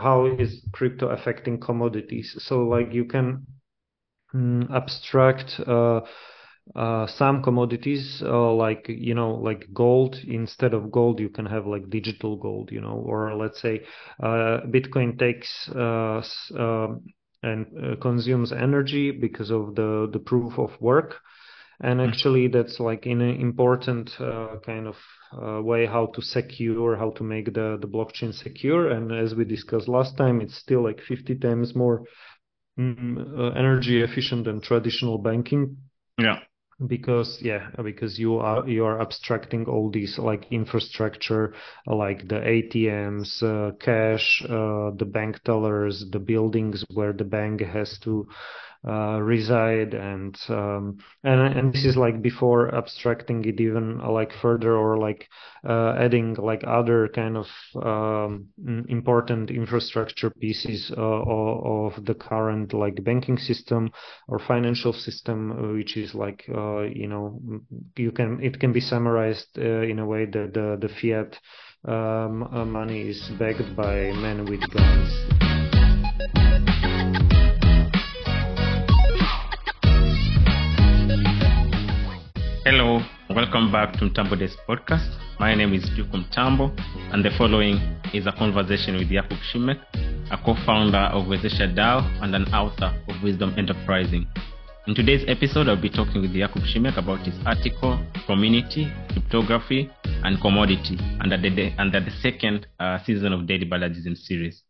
how is crypto affecting commodities. So like you can abstract some commodities like, you know, like gold. Instead of gold you can have like digital gold, you know, or let's say Bitcoin takes and consumes energy because of the proof of work. And actually that's like in an important kind of way how to secure, how to make the blockchain secure. And as we discussed last time, it's still like 50 times more energy efficient than traditional banking. Yeah. Because you are abstracting all these like infrastructure, like the ATMs, cash, the bank tellers, the buildings where the bank has to reside, and this is like before abstracting it even like further, or like adding like other kind of important infrastructure pieces of the current like banking system or financial system, which is like you know, it can be summarized in a way that the fiat money is backed by men with guns. Hello, welcome back to Mtambo Desk Podcast. My name is Duke Mtambo, and the following is a conversation with Jakub Shimek, a co-founder of Wesesha DAO and an author of Wisdom Enterprising. In today's episode, I'll be talking with Jakub Shimek about his article, Community, Cryptography, and Commodity, under the second season of Daily Balajism series.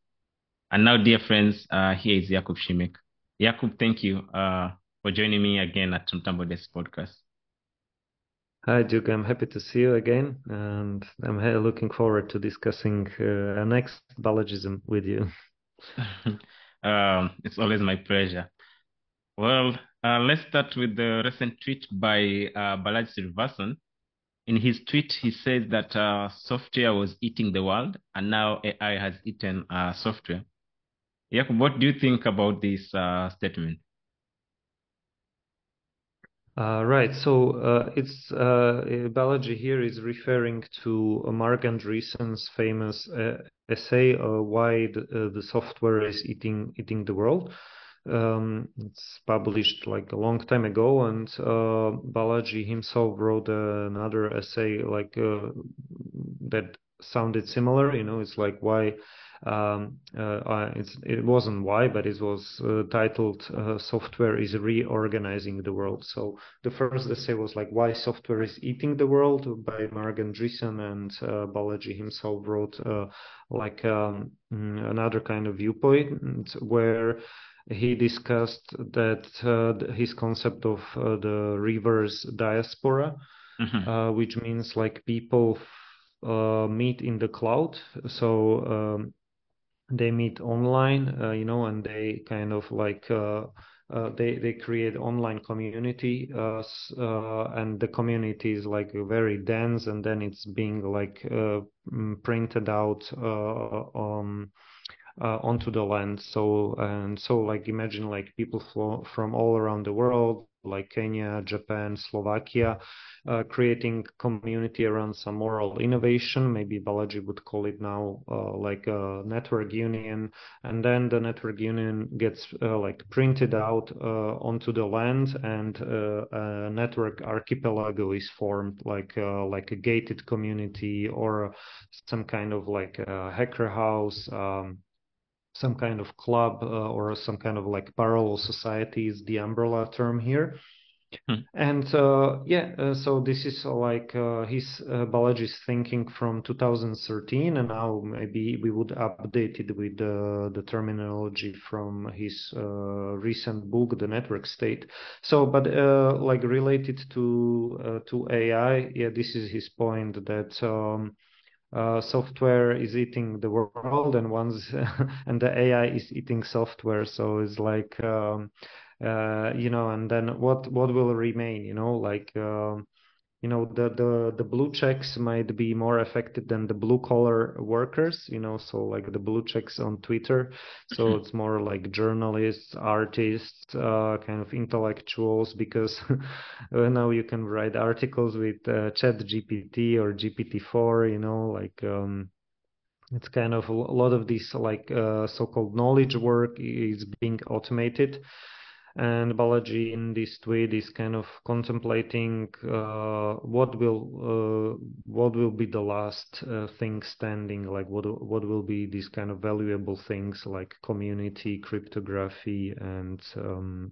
And now, dear friends, here is Jakub Shimek. Jakub, thank you for joining me again at Mtambo Desk Podcast. Hi, Duke. I'm happy to see you again, and I'm looking forward to discussing our next Balajism with you. It's always my pleasure. Well, let's start with the recent tweet by Balaji Srinivasan. In his tweet, he says that software was eating the world, and now AI has eaten software. Jakub, what do you think about this statement? Right, so it's Balaji here is referring to Mark Andreessen's famous essay "Why the Software is Eating the World." It's published like a long time ago, and Balaji himself wrote another essay like that sounded similar. You know, it's like why. It wasn't why, but it was titled "Software is Reorganizing the World." So the first essay was like "Why Software is Eating the World" by Mark Andreessen, and Balaji himself wrote another kind of viewpoint where he discussed that his concept of the reverse diaspora, which means like people meet in the cloud. So they meet online, you know, and they kind of like they create online community, and the community is like very dense, and then it's being like printed out onto the land. So like imagine like people from all around the world, like Kenya, Japan, Slovakia, creating community around some moral innovation. Maybe Balaji would call it now like a network union. And then the network union gets like printed out onto the land, and a network archipelago is formed, like a gated community or some kind of like a hacker house, some kind of club, or some kind of like parallel society is the umbrella term here. And so this is like his Balaji's thinking from 2013, and now maybe we would update it with the terminology from his recent book, The Network State. So, but like related to AI, yeah, this is his point that. Software is eating the world, and the AI is eating software. So it's like you know, and then what will remain? You know, like you know, the blue checks might be more affected than the blue collar workers. You know, so like the blue checks on Twitter. So it's more like journalists, artists, kind of intellectuals, because now you can write articles with ChatGPT or GPT-4, you know, like It's kind of a lot of this like so-called knowledge work is being automated. And Balaji in this tweet is kind of contemplating what will be the last thing standing, like what will be these kind of valuable things like community, cryptography, and commodity,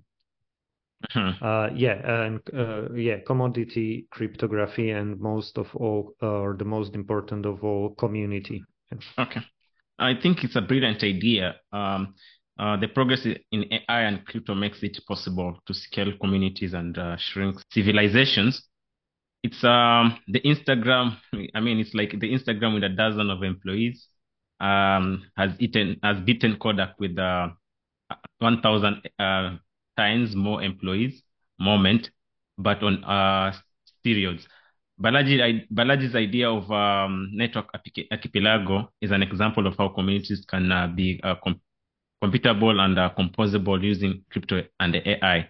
cryptography, and most of all, or the most important of all, community. Okay, I think it's a brilliant idea. The progress in AI and crypto makes it possible to scale communities and shrink civilizations. It's the Instagram. I mean, it's like the Instagram with a dozen of employees has beaten Kodak with 1,000 times more employees moment, but on steroids. Balaji's idea of network archipelago is an example of how communities can be computable and composable using crypto and AI.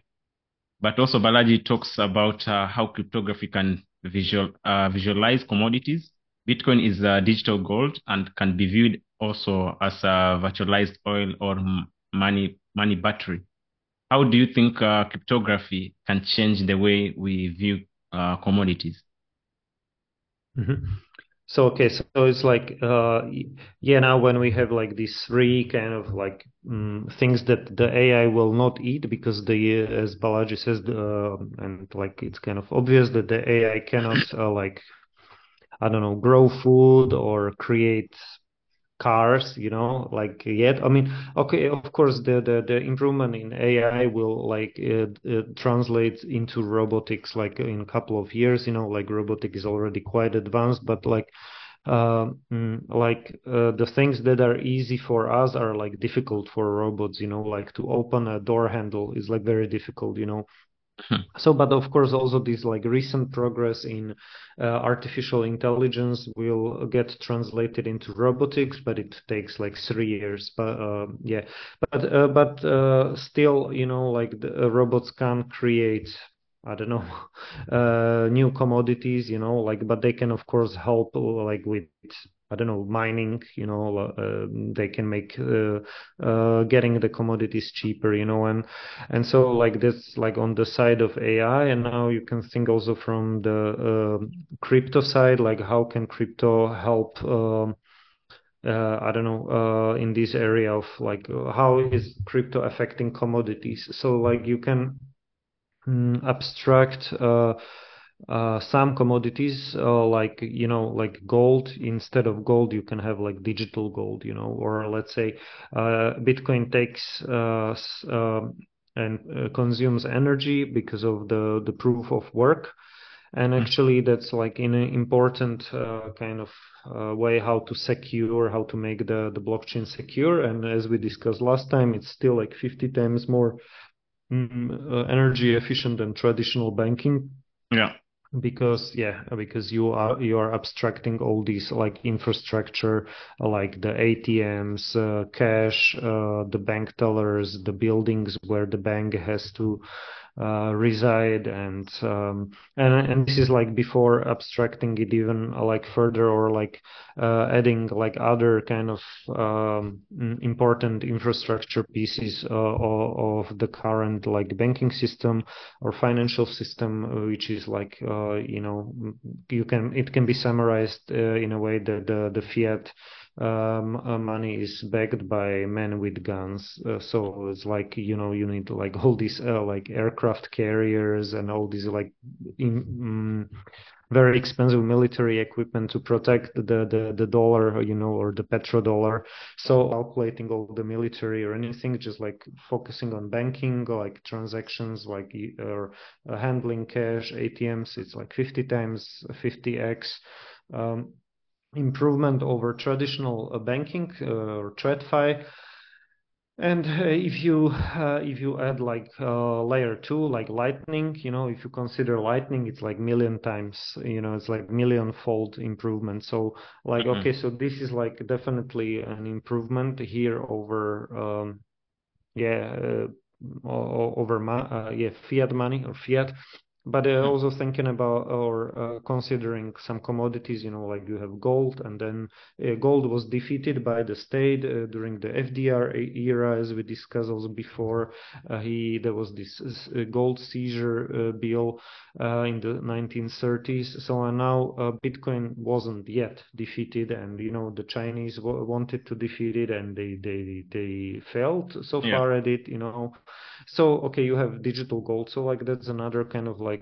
But also Balaji talks about how cryptography can visualize commodities. Bitcoin is digital gold and can be viewed also as a virtualized oil or money battery. How do you think cryptography can change the way we view commodities? Mm-hmm. So it's like, now when we have like these three kind of like things that the AI will not eat because as Balaji says, and like it's kind of obvious that the AI cannot grow food or create cars, yet. I mean, okay, of course, the improvement in AI will translate into robotics, in a couple of years, robotics is already quite advanced, but the things that are easy for us are difficult for robots, to open a door handle is very difficult, So, but of course, also this recent progress in artificial intelligence will get translated into robotics, but it takes 3 years. But still, the robots can create, I don't know, new commodities, but they can of course help with, I don't know, mining, they can make getting the commodities cheaper, and so that's on the side of AI. And now you can think also from the crypto side, how can crypto help in this area of how is crypto affecting commodities? So you can abstract some commodities gold. Instead of gold you can have digital gold, or let's say Bitcoin takes and consumes energy because of the proof of work, and actually that's in an important way how to make the blockchain secure. And as we discussed last time, it's still 50 times more energy efficient than traditional banking. Because you are abstracting all these infrastructure, the ATMs, cash, the bank tellers, the buildings where the bank has to reside, and this is before abstracting it even further, or adding other kind of important infrastructure pieces of the current banking system or financial system, which is it can be summarized in a way that the fiat money is backed by men with guns, so it's you need all these aircraft carriers and all these very expensive military equipment to protect the dollar, or the petrodollar. So calculating all the military or anything, just focusing on banking, transactions, or handling cash, ATMs, it's 50x. Improvement over traditional banking or TradFi. And if you add layer 2, Lightning, if you consider Lightning, it's million times, it's million-fold improvement. So okay, so this is definitely an improvement here over over fiat money or fiat. But also thinking about or considering some commodities, you know, like you have gold, and then gold was defeated by the state during the FDR era, as we discussed also before. There was this gold seizure bill in the 1930s. So now Bitcoin wasn't yet defeated, and you know the Chinese wanted to defeat it, and they failed so far at it, you know. So okay, you have digital gold, so like that's another kind of like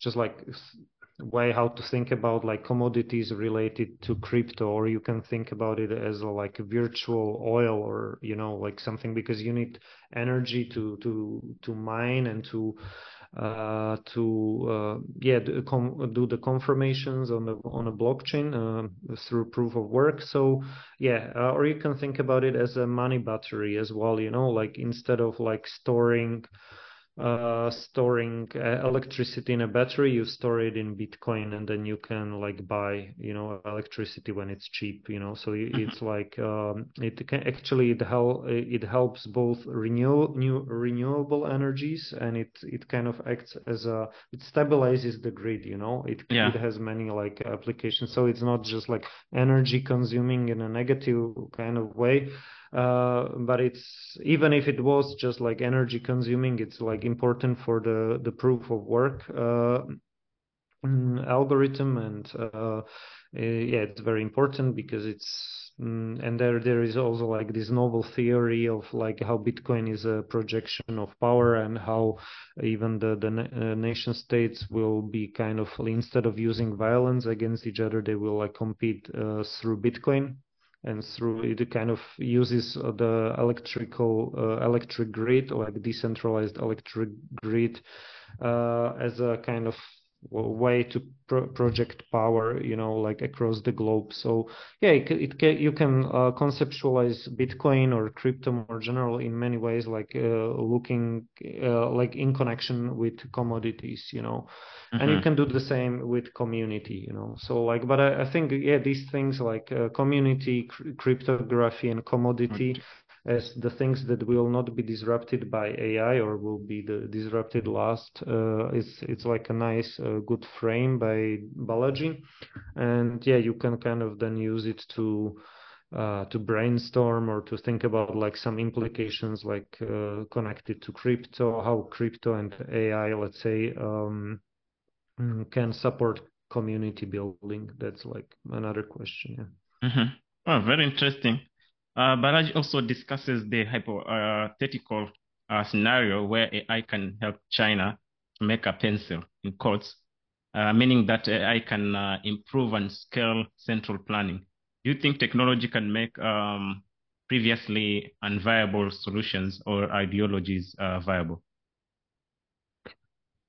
just like way how to think about like commodities related to crypto, or you can think about it as a, like virtual oil, or you know like something, because you need energy to mine and to do the confirmations on a blockchain through proof of work. So or you can think about it as a money battery as well, you know, like instead of like storing electricity in a battery, you store it in Bitcoin, and then you can like buy, you know, electricity when it's cheap, you know. So it's like it helps both renewable energies, and it kind of acts as it stabilizes the grid, you know. It has many like applications, so it's not just like energy consuming in a negative kind of way. But it's, even if it was just like energy consuming, it's like important for the proof of work algorithm, and it's very important because it's and there is also like this novel theory of like how Bitcoin is a projection of power, and how even the nation states will be kind of, instead of using violence against each other, they will like compete through Bitcoin. And through it kind of uses the electric grid, like decentralized electric grid, as a kind of way to project power, you know, like across the globe. So you can conceptualize Bitcoin or crypto more general in many ways, like looking like in connection with commodities, you know. And you can do the same with community, you know. So like, but I think these things like community, cryptography, and commodity as the things that will not be disrupted by AI or will be disrupted last. It's like a nice, good frame by Balaji. And you can kind of then use it to brainstorm or to think about like some implications like connected to crypto, how crypto and AI, let's say, can support community building. That's like another question. Well, very interesting. Balaji also discusses the hypothetical scenario where AI can help China make a pencil, in quotes, meaning that AI can improve and scale central planning. Do you think technology can make previously unviable solutions or ideologies viable?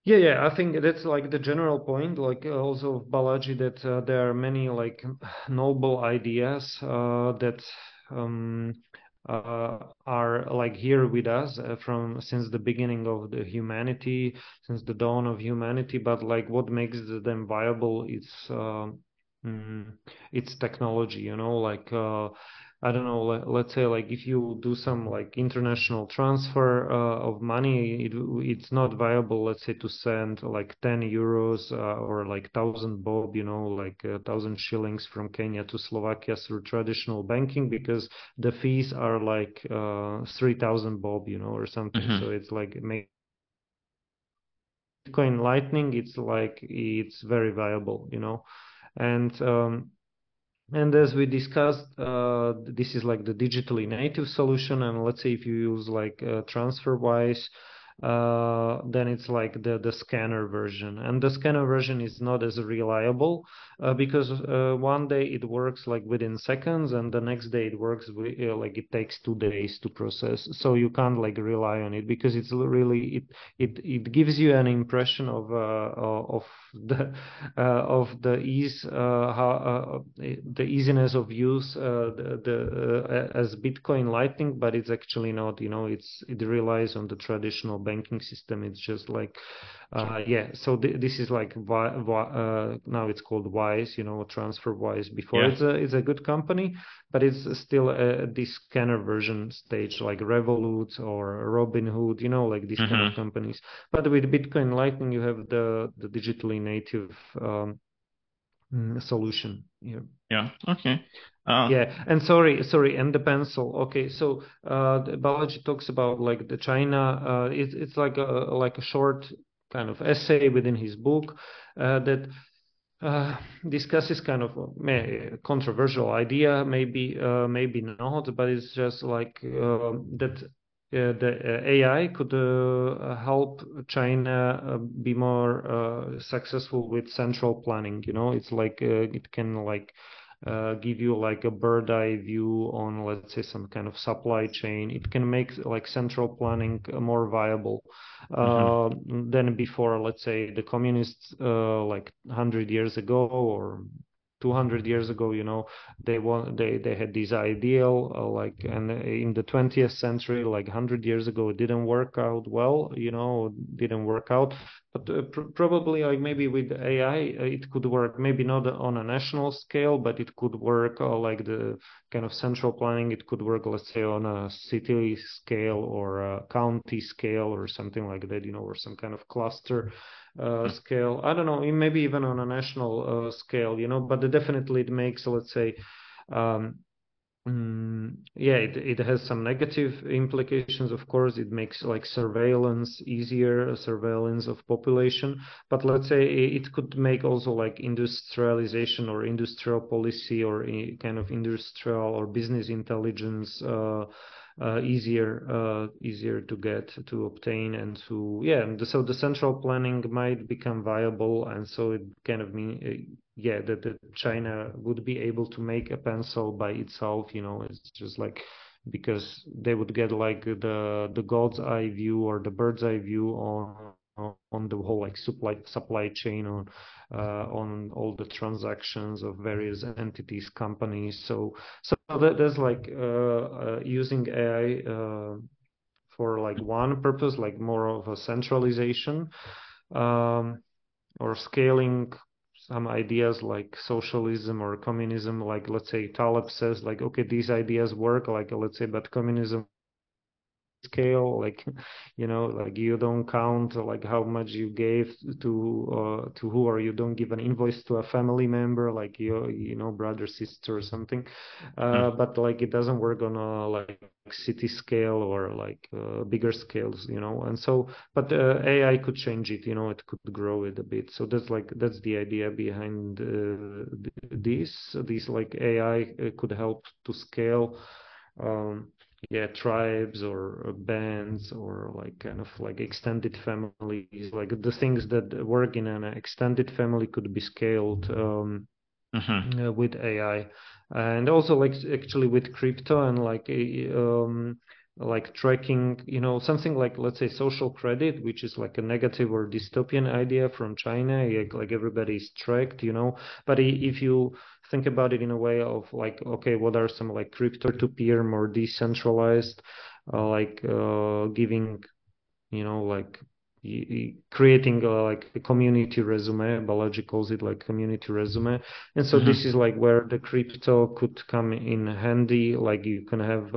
I think that's like the general point, like also Balaji, that there are many like noble ideas that are like here with us since the beginning of the humanity, since the dawn of humanity. But like what makes them viable is it's technology, you know, like I don't know, let's say like if you do some like international transfer of money, it's not viable, let's say, to send like 10 euros or like 1,000 bob, you know, like 1,000 shillings from Kenya to Slovakia through traditional banking, because the fees are like 3,000 bob, you know, or something. So it's like Bitcoin Lightning, it's very viable, you know. And as we discussed, this is like the digitally native solution. And let's say if you use like Transferwise, then it's like the scanner version. And the scanner version is not as reliable because one day it works like within seconds, and the next day it works like it takes 2 days to process. So you can't like rely on it, because it's really it gives you an impression of the ease, the easiness of use as Bitcoin Lightning, but it's actually not. You know, it relies on the traditional banking system. It's just like so this is like now it's called Wise, you know, TransferWise before. It's a good company, but it's still this kind of version stage, like Revolut or Robinhood, you know, like these kind of companies. But with Bitcoin Lightning, you have the digitally native solution here. Yeah. Okay. Yeah. And sorry. And the pencil. Okay. So Balaji talks about like the China. It's like a short kind of essay within his book that discusses kind of a controversial idea, maybe not, but it's just like that. The AI could help China be more successful with central planning. You know, it's like it can like give you like a bird's eye view on, let's say, some kind of supply chain. It can make like central planning more viable than before, let's say, the communists like 100 years ago or 200 years ago, you know, they had this ideal and in the 20th century, like 100 years ago, it didn't work out well, you know, But probably like maybe with AI, it could work, maybe not on a national scale, but it could work like the kind of central planning. It could work, let's say, on a city scale or a county scale or something like that, you know, or some kind of cluster scale. I don't know, maybe even on a national scale, you know, but definitely it makes, let's say, it has some negative implications. Of course, it makes like surveillance easier, surveillance of population. But let's say it could make also like industrialization or industrial policy or kind of industrial or business intelligence easier to obtain and to so the central planning might become viable, and so it kind of that China would be able to make a pencil by itself, you know. It's just like because they would get like the god's eye view or the bird's eye view on the whole like supply chain, on all the transactions of various entities, companies. So that's like using AI for like one purpose, like more of a centralization or scaling some ideas like socialism or communism. Like, let's say Taleb says like, okay, these ideas work, like, let's say, but communism scale, like, you know, like you don't count like how much you gave to who, or you don't give an invoice to a family member, like you know, brother, sister or something, but like it doesn't work on a like city scale or like bigger scales, you know. And so but AI could change it, you know, it could grow it a bit. So that's the idea behind these like AI could help to scale tribes or bands or like kind of like extended families, like the things that work in an extended family could be scaled with AI. And also like actually with crypto and like tracking, you know, something like, let's say, social credit, which is like a negative or dystopian idea from China, like everybody's tracked, you know. But if you think about it in a way of like, okay, what are some like crypto to peer, more decentralized, giving, you know, like creating like a community resume. Balaji calls it like community resume. And so this is like where the crypto could come in handy. Like you can have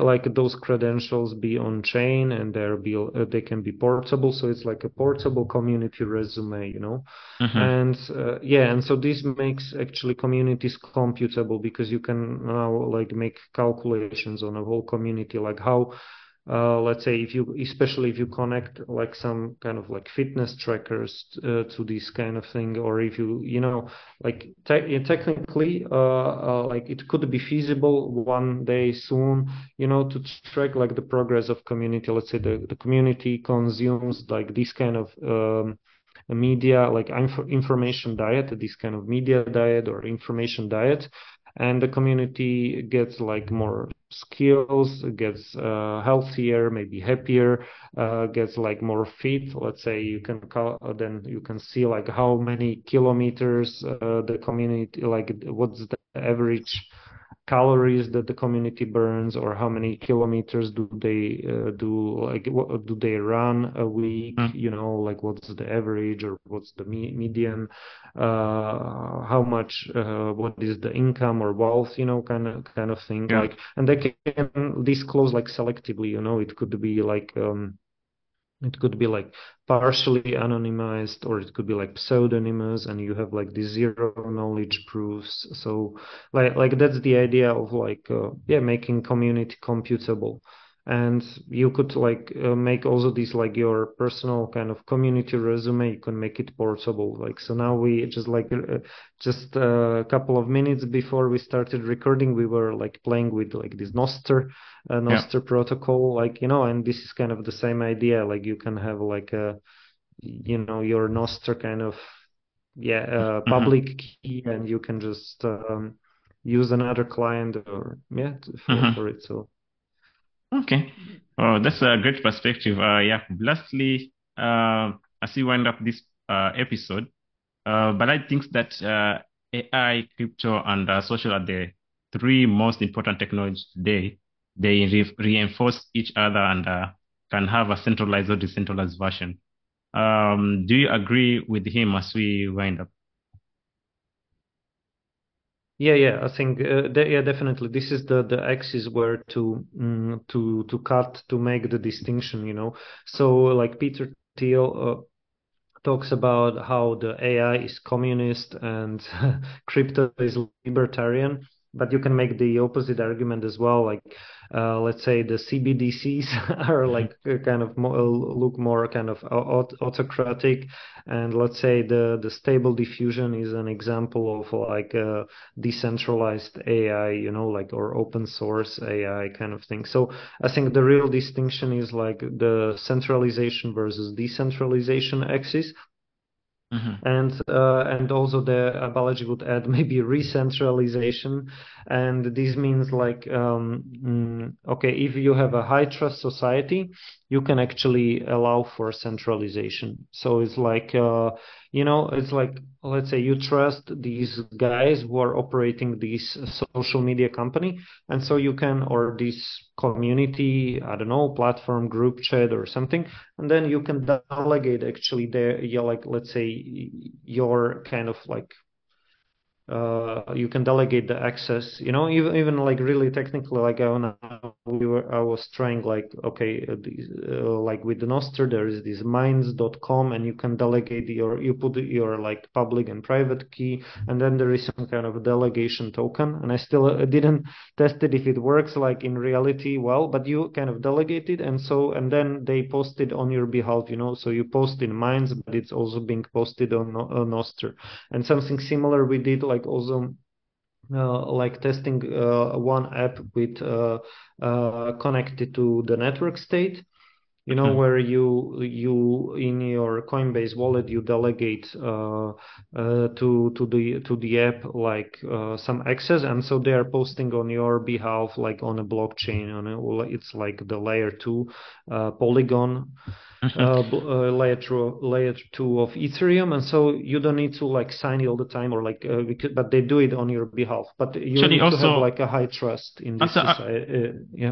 like those credentials be on chain, and they can be portable. So it's like a portable community resume, you know. And so this makes actually communities computable, because you can now like make calculations on a whole community, like how, let's say, if you connect like some kind of like fitness trackers to this kind of thing, or if you know, like technically, like it could be feasible one day soon, you know, to track like the progress of community. Let's say the community consumes like this kind of media, like information diet, this kind of media diet or information diet. And the community gets like more skills, gets healthier, maybe happier, gets like more fit. Let's say then you can see like how many kilometers the community, like what's the average calories that the community burns, or how many kilometers do they do, like what do they run a week, you know, like what's the average or what's the median, how much, what is the income or wealth, you know, kind of thing. Yeah. Like, and they can disclose like selectively, you know, it could be like partially anonymized, or it could be like pseudonymous, and you have like the zero knowledge proofs. So like that's the idea of like, making community computable. And you could like make also this like your personal kind of community resume. You can make it portable. Like, so now we just a couple of minutes before we started recording, we were like playing with like this Nostr protocol, like, you know, and this is kind of the same idea. Like you can have like a, you know, your Nostr kind of public key, and you can just use another client or for it. So. Okay, that's a great perspective. Lastly, as we wind up this episode, Balaji thinks that AI, crypto, and social are the three most important technologies today. They reinforce each other and can have a centralized or decentralized version. Do you agree with him as we wind up? Yeah, I think definitely. This is the axis where to cut, to make the distinction, you know. So like Peter Thiel talks about how the AI is communist and crypto is libertarian, but you can make the opposite argument as well. Like let's say the CBDCs are like kind of more kind of autocratic, and let's say the stable diffusion is an example of like a decentralized AI, you know, like, or open source AI kind of thing. So I think the real distinction is like the centralization versus decentralization axis. Mm-hmm. And also the Balaji would add maybe re-centralization, and this means like if you have a high trust society, you can actually allow for centralization. So it's like it's like, let's say you trust these guys who are operating this social media company, and so you can, or this community, I don't know, platform, group chat or something, and then you can delegate actually their, like, let's say your kind of like, you can delegate the access, you know, even like really technically, like I was trying like, like with the Nostr, there is this Minds.com, and you can delegate you put your like public and private key, and then there is some kind of delegation token, and I still didn't test it if it works like in reality well, but you kind of delegate it, and then they post it on your behalf, you know, so you post in Minds, but it's also being posted on Nostr. And something similar we did like also testing one app with connected to the network state, you know, where you in your Coinbase wallet you delegate to the app like some access, and so they are posting on your behalf like on a blockchain, it's like the layer 2 Polygon layer 2 of Ethereum, and so you don't need to like sign it all the time or like but they do it on your behalf, but you need also to have like a high trust in this society.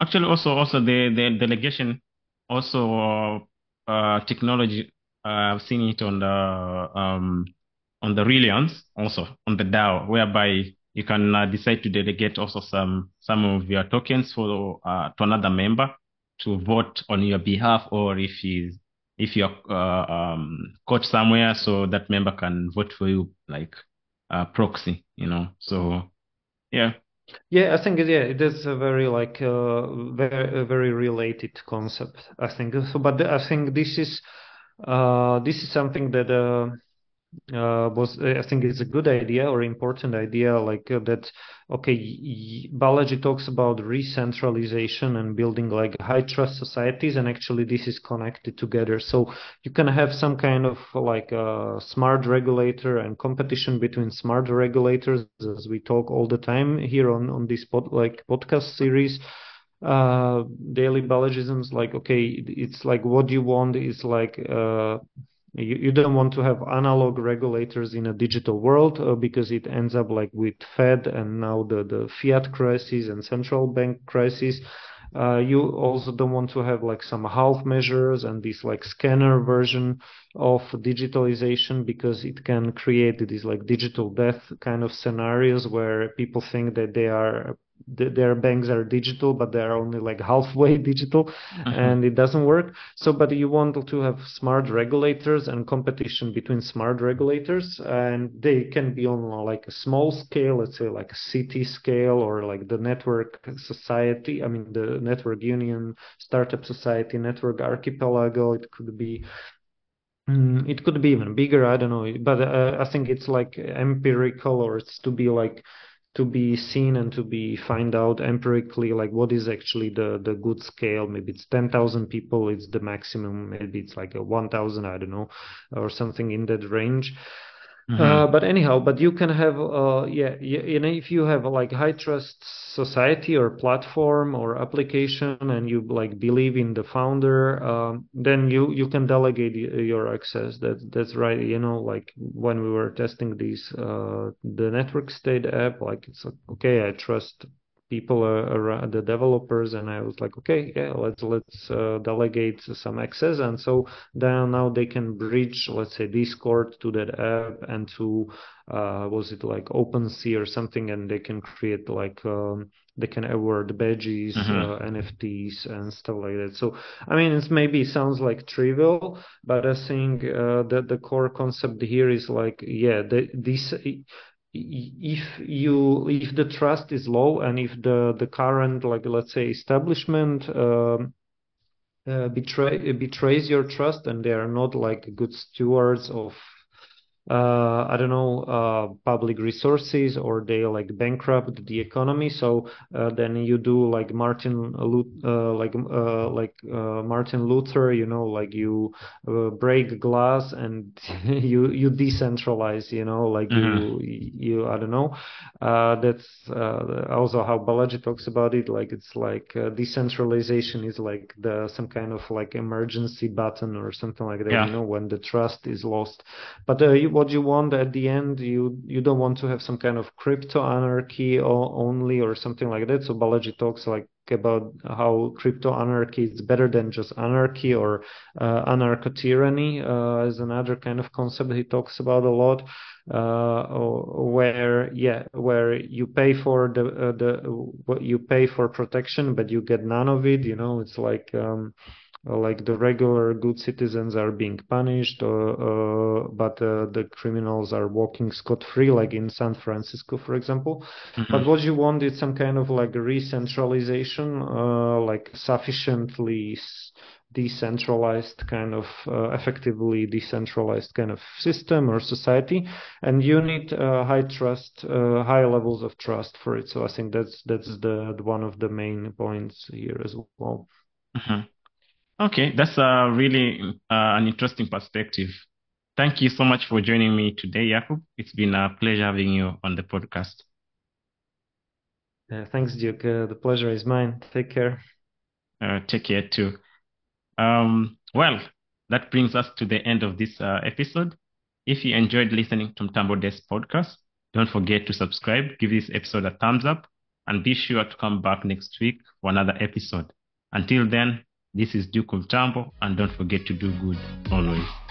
Actually also the delegation also technology, I've seen it on the Reliance, also on the DAO, whereby you can decide to delegate also some of your tokens for to another member to vote on your behalf, or if you're caught somewhere, so that member can vote for you like a proxy, you know. So I think it is a very like very very related concept, I think. So, but I think this is something that I think it's a good idea or important idea, like that. Okay, Balaji talks about re-centralization and building like high trust societies, and actually this is connected together. So you can have some kind of like a smart regulator and competition between smart regulators, as we talk all the time here on this podcast series, Daily Balajisms. Like, okay, it's like what you want is like You don't want to have analog regulators in a digital world because it ends up like with Fed and now the fiat crisis and central bank crisis. You also don't want to have like some half measures and this like scanner version of digitalization, because it can create these like digital death kind of scenarios where people think that they are their banks are digital, but they're only like halfway digital, and it doesn't work. So, but you want to have smart regulators and competition between smart regulators, and they can be on like a small scale, let's say like a city scale, or like the network society, I mean the network union, startup society, network archipelago. It could be even bigger, I don't know, but I think it's like empirical, or it's to be seen and to be find out empirically, like what is actually the good scale. Maybe it's 10,000 people, it's the maximum. Maybe it's like a 1,000, I don't know, or something in that range. But anyhow, but you can have, if you have like high trust society or platform or application, and you like believe in the founder, then you can delegate your access. That's right. You know, like when we were testing these, the network state app, like it's like, okay, I trust people around the developers, and I was like, okay, yeah, let's delegate some access, and so then now they can bridge, let's say, Discord to that app and to was it like OpenSea or something, and they can create like they can award badges, NFTs and stuff like that. So I mean, it's maybe sounds like trivial, but I think that the core concept here is like, yeah, this. If the trust is low, and if the current, like let's say, establishment betrays your trust, and they are not like good stewards of public resources, or they like bankrupt the economy. So then you do like Martin Luther, you know, like you break glass and you decentralize, you know, like you I don't know. That's also how Balaji talks about it. Like it's like decentralization is like some kind of like emergency button or something like that. Yeah. You know, when the trust is lost, but what you want at the end, you don't want to have some kind of crypto anarchy only or something like that. So Balaji talks like about how crypto anarchy is better than just anarchy, or anarcho tyranny is another kind of concept he talks about a lot, where you pay for protection, but you get none of it. You know, it's like the regular good citizens are being punished, but the criminals are walking scot-free, like in San Francisco, for example. But what you want is some kind of like re-centralization, like sufficiently decentralized kind of effectively decentralized kind of system or society, and you need high levels of trust for it. So I think that's the one of the main points here as well. Okay, that's a really an interesting perspective. Thank you so much for joining me today, Jakub. It's been a pleasure having you on the podcast. Thanks, Duke. The pleasure is mine. Take care. Take care too. Well, that brings us to the end of this episode. If you enjoyed listening to Mtambo Desk Podcast, don't forget to subscribe, give this episode a thumbs up, and be sure to come back next week for another episode. Until then, this is Duke Mtambo, and don't forget to do good always.